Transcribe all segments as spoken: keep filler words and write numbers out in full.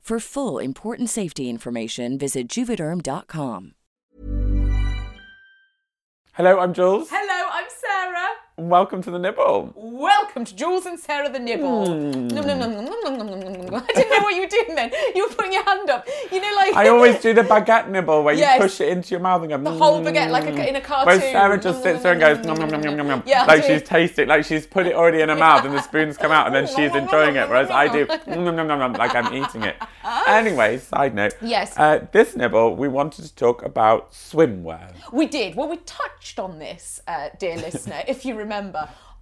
For full, important safety information, visit Juvederm dot com. Hello, I'm Jules. Hello, I'm Sarah. Welcome to The Nibble. Welcome to Jules and Sarah The Nibble. Mm. Nom, nom, nom, nom, nom, nom, nom, nom. I didn't know what you were doing then. You were putting your hand up. You know, like... I always do the baguette nibble where yes. you push it into your mouth and go... The mm, whole baguette, like a, in a cartoon. Where Sarah just sits there and goes... Nom, nom, nom, nom, nom, nom. Yeah, like she's tasted, like she's put it already in her mouth and the spoons come out and then she's enjoying it, whereas I do... Nom, nom, nom, nom, like I'm eating it. Anyway, side note. Yes. Uh, this nibble, we wanted to talk about swimwear. We did. Well, we touched on this, uh, dear listener, if you remember,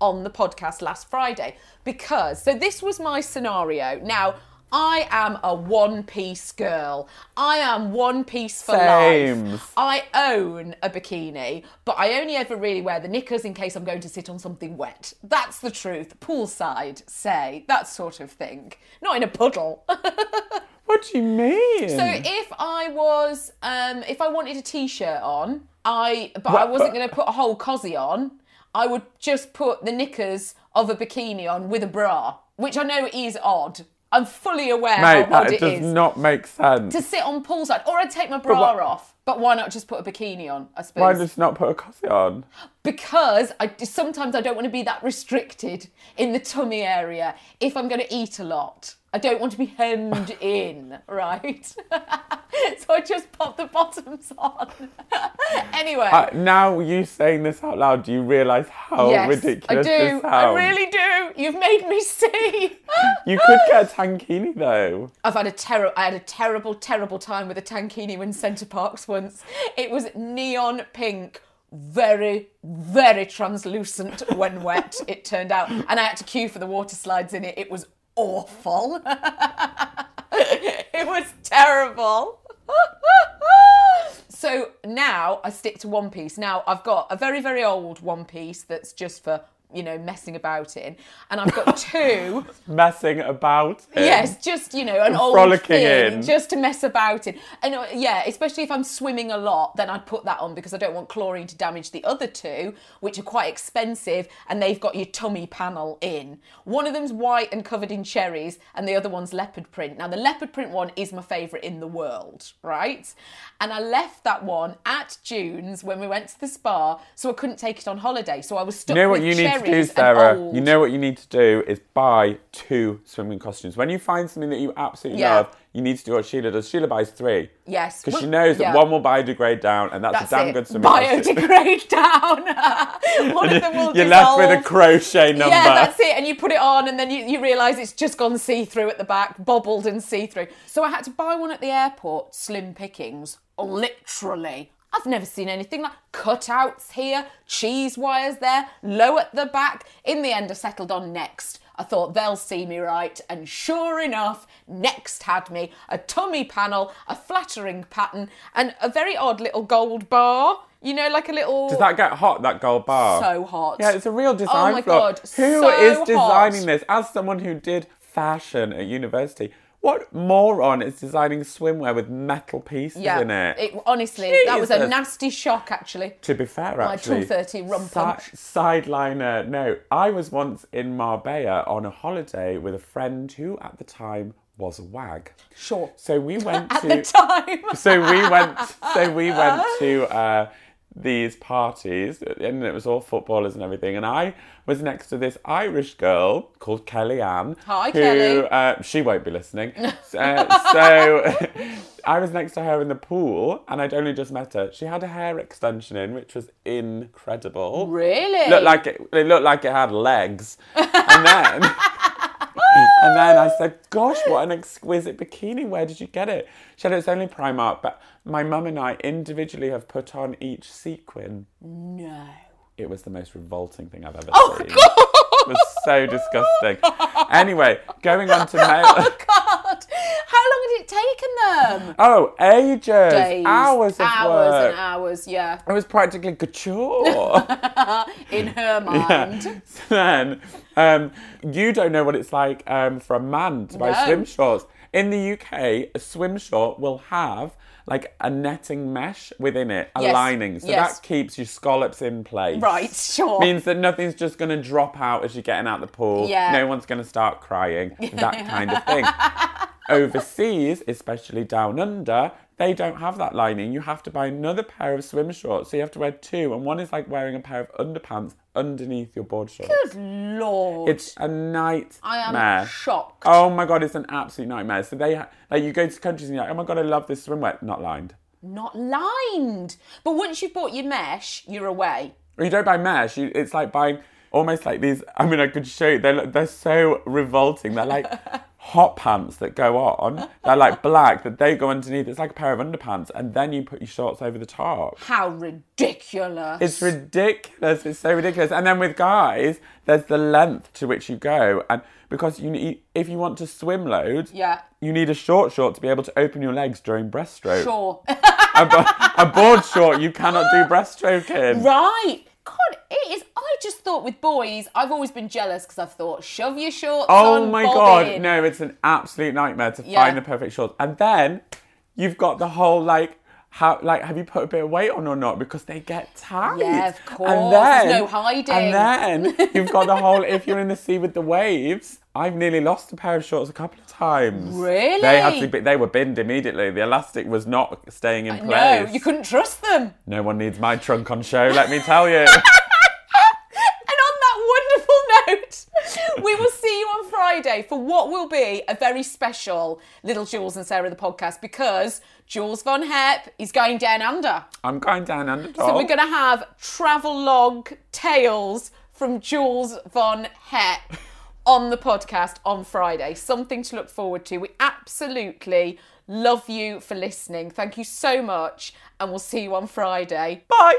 on the podcast last Friday, because so this was my scenario. Now, I am a one-piece girl. I am one-piece for Same. life. I own a bikini, but I only ever really wear the knickers in case I'm going to sit on something wet. That's the truth. Poolside, say, that sort of thing. Not in a puddle. What do you mean? So if I was, um, if I wanted a t-shirt on, I but what? I wasn't going to put a whole cosy on. I would just put the knickers of a bikini on with a bra, which I know is odd. I'm fully aware Mate, how odd it is. Mate, that does not make sense. To sit on poolside, or I'd take my bra but what, off. But why not just put a bikini on, I suppose? Why just not put a cosy on? Because I, sometimes I don't want to be that restricted in the tummy area if I'm going to eat a lot. I don't want to be hemmed in, right? So I just pop the bottoms on. Anyway. Uh, now you saying this out loud, do you realise how yes, ridiculous I do. This sounds? I really do. You've made me see. You could get a tankini though. I've had a ter- I had a terrible, terrible time with a tankini in Centre Parcs once. It was neon pink. Very, very translucent when wet, it turned out. And I had to queue for the water slides in it. It was awful. It was terrible. So now I stick to one piece. Now I've got a very, very old one piece that's just for, you know, messing about in. And I've got two. Messing about in. Yes, just, you know, an old Frolicking thing. In. Just to mess about in. And uh, yeah, especially if I'm swimming a lot, then I'd put that on because I don't want chlorine to damage the other two, which are quite expensive, and they've got your tummy panel in. One of them's white and covered in cherries, and the other one's leopard print. Now, the leopard print one is my favourite in the world, right? And I left that one at June's when we went to the spa, so I couldn't take it on holiday. So I was stuck you know with what you cherries. Need do, Sarah, you know what you need to do is buy two swimming costumes. When you find something that you absolutely yeah. love, you need to do what Sheila does. Sheila buys three. Yes. Because well, she knows yeah. that one will biodegrade down, and that's, that's a damn it. Good swimming costume. Biodegrade down. One of them will dissolve. You're left with a crochet number. Yeah, that's it. And you put it on, and then you, you realise it's just gone see-through at the back, bobbled and see-through. So I had to buy one at the airport, slim pickings, literally. I've never seen anything like cutouts here, cheese wires there, low at the back. In the end, I settled on Next. I thought they'll see me right. And sure enough, Next had me. A tummy panel, a flattering pattern, and a very odd little gold bar You know, like a little... Does that get hot, that gold bar? So hot. Yeah, it's a real design. Oh, my flaw. God. Who so is designing hot. This? As someone who did fashion at university, what moron is designing swimwear with metal pieces yeah, in it? it honestly, Jesus. That was a nasty shock, actually. To be fair, actually. My two thirty rum punch. Side- sideliner. No, I was once in Marbella on a holiday with a friend who, at the time... was a wag. Sure. So we went At to... At the time. so we went So we went to uh, these parties, and it was all footballers and everything, and I was next to this Irish girl called Kellyanne. Hi, who, Kelly. Uh, she won't be listening. uh, so I was next to her in the pool, and I'd only just met her. She had a hair extension in, which was incredible. Really? Looked like it, it looked like it had legs. And then... And then I said, gosh, what an exquisite bikini. Where did you get it? She said, it's only Primark, but my mum and I individually have put on each sequin. No. It was the most revolting thing I've ever oh, seen. Oh, God! It was so disgusting. Oh, anyway, going on to mail. Oh, God! How long had it taken them? Oh, ages. Days. Hours of hours work. Hours and hours, yeah. It was practically couture. In her mind. Yeah. So then... Um, you don't know what it's like um, for a man to buy no. swim shorts. In the U K, a swim short will have like a netting mesh within it, a yes. lining. So yes. that keeps your scallops in place. Right, sure. Means that nothing's just going to drop out as you're getting out of the pool. Yeah. No one's going to start crying. That kind of thing. Overseas, especially down under, they don't have that lining. You have to buy another pair of swim shorts. So you have to wear two. And one is like wearing a pair of underpants underneath your board shorts. Good Lord. It's a nightmare. I am shocked. Oh, my God. It's an absolute nightmare. So they ha- like you go to countries and you're like, oh, my God, I love this swimwear. Not lined. Not lined. But once you've bought your mesh, you're away. You don't buy mesh. You, it's like buying almost like these. I mean, I could show you. They're, they're so revolting. They're like... hot pants that go on, they're like black, that they go underneath. It's like a pair of underpants, and then you put your shorts over the top. How ridiculous. It's ridiculous. It's so ridiculous. And then with guys, there's the length to which you go. And because you need, if you want to swim loads, yeah. you need a short short to be able to open your legs during breaststroke. Sure. a, bo- a board short, you cannot do breaststroke in. Right. God, it is. I just thought with boys, I've always been jealous because I've thought, shove your shorts oh on, my God, in. No, it's an absolute nightmare to yeah. find the perfect shorts. And then you've got the whole, like, how, like, have you put a bit of weight on or not? Because they get tight. Yeah, of course. And then, there's no hiding. And then you've got the whole, if you're in the sea with the waves, I've nearly lost a pair of shorts a couple of times. Really? They had to be, they were binned immediately. The elastic was not staying in place. No, you couldn't trust them. No one needs my trunk on show, let me tell you. And on that wonderful note, we will see you on Friday for what will be a very special Little Jules and Sarah the podcast, because Jules von Hepp is going down under. I'm going down under, doll. So we're going to have travelogue tales from Jules von Hepp on the podcast on Friday. Something to look forward to. We absolutely love you for listening. Thank you so much, and we'll see you on Friday. Bye.